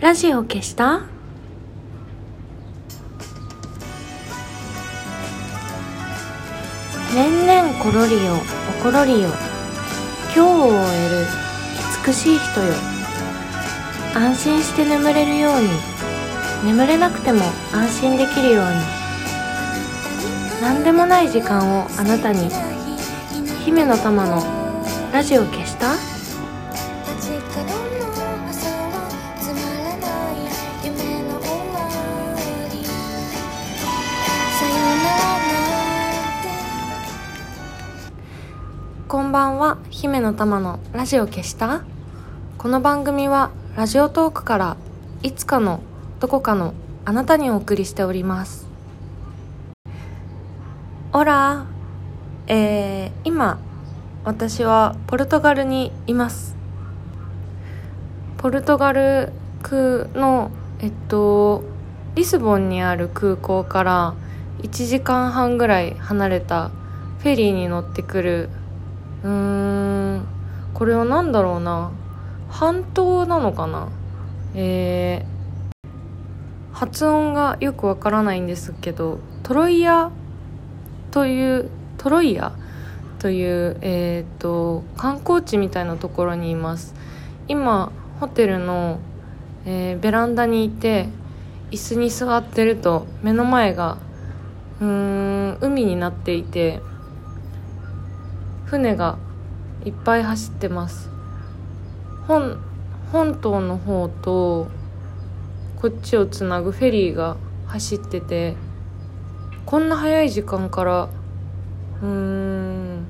ラジオ消した？年々コロリよおコロリよ、今日を終える美しい人よ、安心して眠れるように、眠れなくても安心できるように、なんでもない時間をあなたに。姫の玉のラジオ消した？こんばんは、姫の玉のラジオ消した。この番組はラジオトークからいつかのどこかのあなたにお送りしております。オラ、今私はポルトガルにいます。ポルトガルの、リスボンにある空港から1時間半ぐらい離れたフェリーに乗ってくる、これは何だろうな、半島なのかな、発音がよくわからないんですけど、トロイヤという、観光地みたいなところにいます。今ホテルの、ベランダにいて、椅子に座ってると目の前が海になっていて、船がいっぱい走ってます。本島の方とこっちをつなぐフェリーが走ってて、こんな早い時間からいる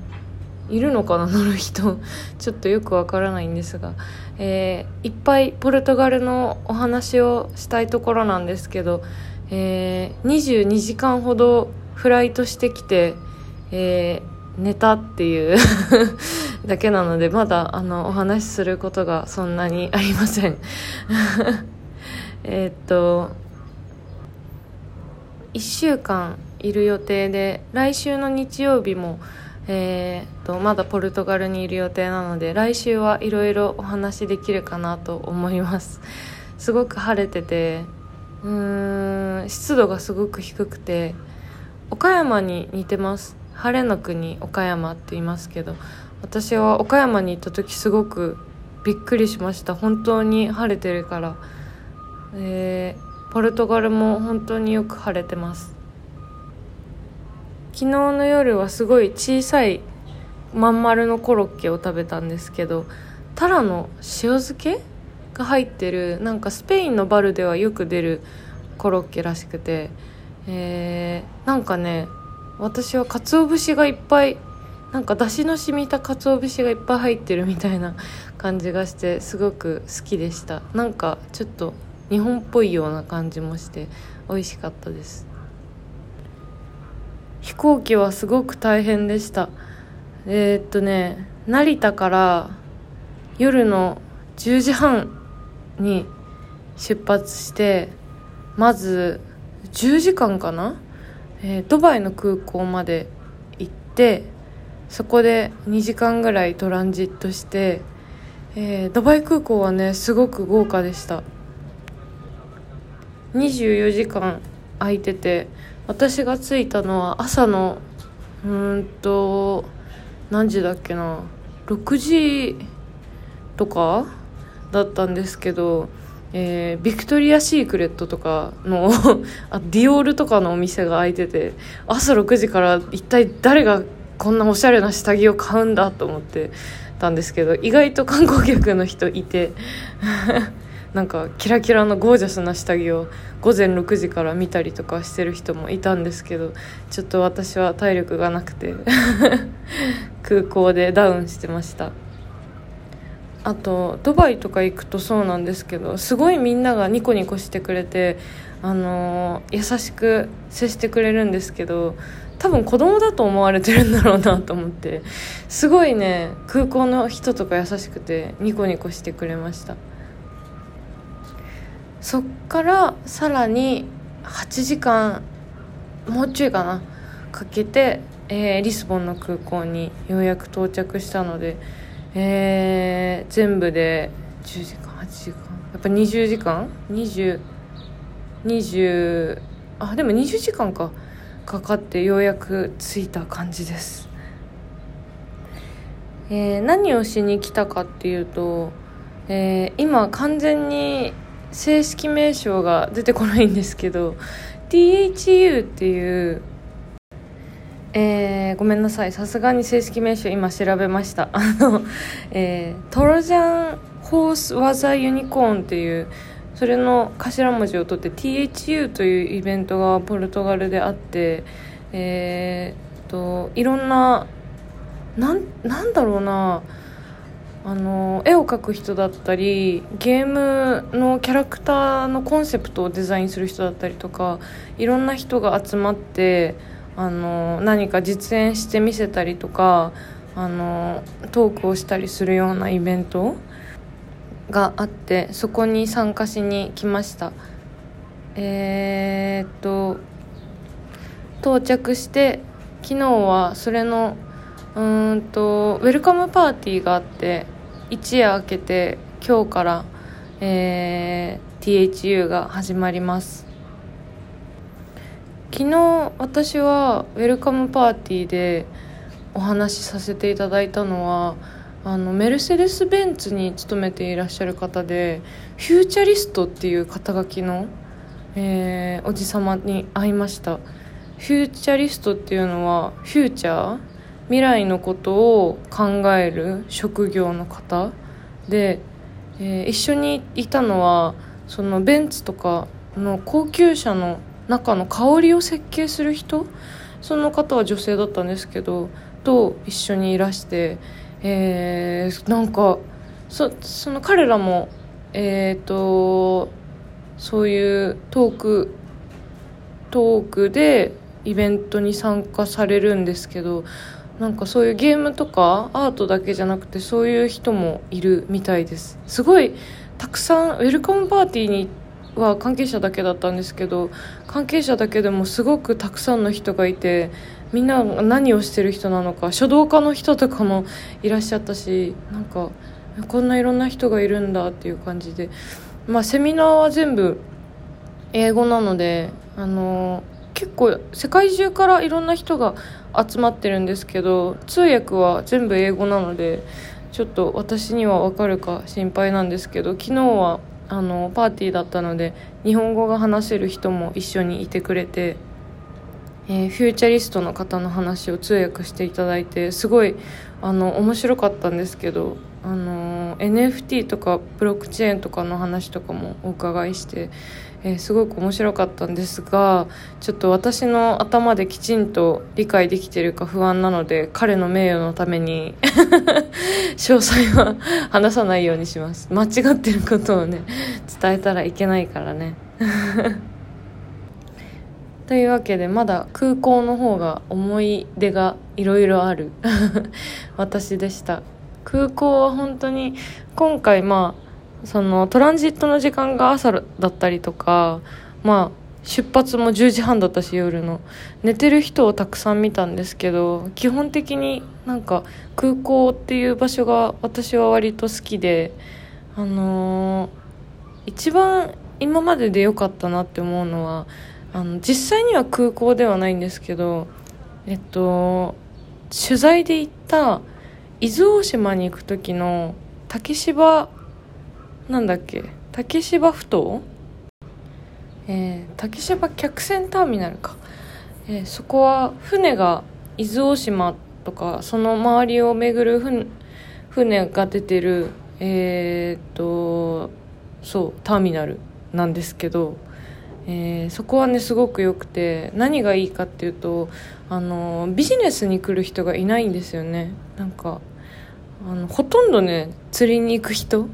のかな、乗る人ちょっとよくわからないんですが、いっぱいポルトガルのお話をしたいところなんですけど、22時間ほどフライトしてきて、寝たっていうだけなので、まだお話しすることがそんなにありません1週間いる予定で、来週の日曜日も、まだポルトガルにいる予定なので、来週はいろいろお話できるかなと思います。すごく晴れてて、湿度がすごく低くて、岡山に似てます。晴れの国岡山って言いますけど、私は岡山に行った時すごくびっくりしました。本当に晴れてるから、ポルトガルも本当によく晴れてます。昨日の夜はすごい小さいまん丸のコロッケを食べたんですけど、タラの塩漬けが入ってる、なんかスペインのバルではよく出るコロッケらしくて、なんかね、私は鰹節がいっぱい、なんか出汁の染みた鰹節がいっぱい入ってるみたいな感じがして、すごく好きでした。なんかちょっと日本っぽいような感じもして美味しかったです。飛行機はすごく大変でした。成田から夜の10時半に出発して、まず10時間かな、ドバイの空港まで行って、そこで2時間ぐらいトランジットして、ドバイ空港はね、すごく豪華でした。24時間空いてて、私が着いたのは朝の何時だっけな、6時とかだったんですけど、ビクトリアシークレットとかのディオールとかのお店が開いてて、朝6時から一体誰がこんなおしゃれな下着を買うんだと思ってたんですけど、意外と観光客の人いてなんかキラキラのゴージャスな下着を午前6時から見たりとかしてる人もいたんですけど、ちょっと私は体力がなくて空港でダウンしてました。あとドバイとか行くとそうなんですけど、すごいみんながニコニコしてくれて、優しく接してくれるんですけど、多分子供だと思われてるんだろうなと思って、すごいね、空港の人とか優しくてニコニコしてくれました。そっからさらに8時間もうちょいかなかけて、リスボンの空港にようやく到着したので、全部で10時間8時間やっぱ20時間20あでも20時間かかかってようやく着いた感じです。何をしに来たかっていうと、今完全に正式名称が出てこないんですけど THU っていう、ごめんなさい、さすがに正式名称今調べました。トロジャンホースワザユニコーンっていう、それの頭文字を取って THU というイベントがポルトガルであって、いろんななんだろうな、絵を描く人だったりゲームのキャラクターのコンセプトをデザインする人だったりとか、いろんな人が集まって何か実演してみせたりとかトークをしたりするようなイベントがあって、そこに参加しに来ました。到着して昨日はそれのウェルカムパーティーがあって、一夜明けて今日から、THU が始まります。昨日私はウェルカムパーティーでお話しさせていただいたのはメルセデスベンツに勤めていらっしゃる方でフューチャリストっていう肩書きの、おじさまに会いました。フューチャリストっていうのはフューチャー、未来のことを考える職業の方で、一緒にいたのはそのベンツとかの高級車の中の香りを設計する人、その方は女性だったんですけどと一緒にいらして、なんか その彼らも、そういうトークでイベントに参加されるんですけど、なんかそういうゲームとかアートだけじゃなくてそういう人もいるみたいです。すごいたくさんウェルカムパーティーには関係者だけだったんですけど、関係者だけでもすごくたくさんの人がいて、みんな何をしてる人なのか、書道家の人とかもいらっしゃったし、なんかこんないろんな人がいるんだっていう感じで、まあセミナーは全部英語なので結構世界中からいろんな人が集まってるんですけど、通訳は全部英語なのでちょっと私には分かるか心配なんですけど、昨日はパーティーだったので日本語が話せる人も一緒にいてくれて、フューチャリストの方の話を通訳していただいて、すごい面白かったんですけど、NFT とかブロックチェーンとかの話とかもお伺いして、すごく面白かったんですが、ちょっと私の頭できちんと理解できてるか不安なので、彼の名誉のために詳細は話さないようにします。間違ってることをね伝えたらいけないからねというわけで、まだ空港の方が思い出がいろいろある私でした。空港は本当に今回、そのトランジットの時間が朝だったりとか、出発も10時半だったし、夜の寝てる人をたくさん見たんですけど、基本的になんか空港っていう場所が私は割と好きで、一番今までで良かったなって思うのは実際には空港ではないんですけど、取材で行った伊豆大島に行く時の竹芝ふ頭、竹芝客船ターミナルか、そこは船が伊豆大島とかその周りを巡る船が出てる、ターミナルなんですけど、そこはねすごく良くて、何がいいかっていうとビジネスに来る人がいないんですよね。なんかほとんどね釣りに行く人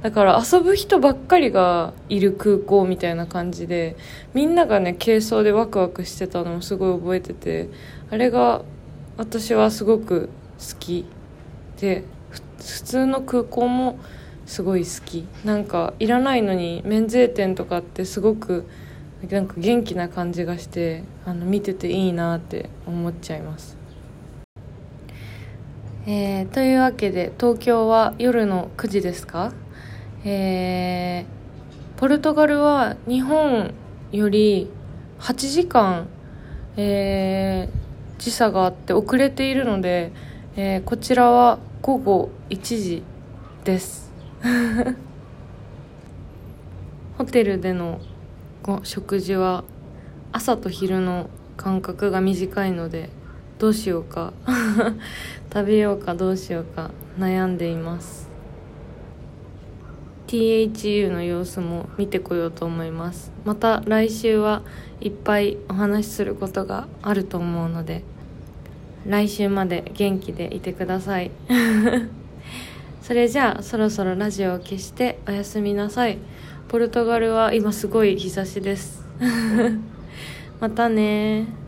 だから遊ぶ人ばっかりがいる空港みたいな感じで、みんながね軽装でワクワクしてたのもすごい覚えてて、あれが私はすごく好きで、普通の空港もすごい好き。なんかいらないのに免税店とかってすごくなんか元気な感じがして、見てていいなって思っちゃいます。というわけで東京は夜の9時ですか、ポルトガルは日本より8時間、時差があって遅れているので、こちらは午後1時ですホテルでの食事は朝と昼の間隔が短いのでどうしようか食べようかどうしようか悩んでいます。 THU の様子も見てこようと思います。また来週はいっぱいお話しすることがあると思うので来週まで元気でいてくださいそれじゃあそろそろラジオを消しておやすみなさい。ポルトガルは今すごい日差しですまたね。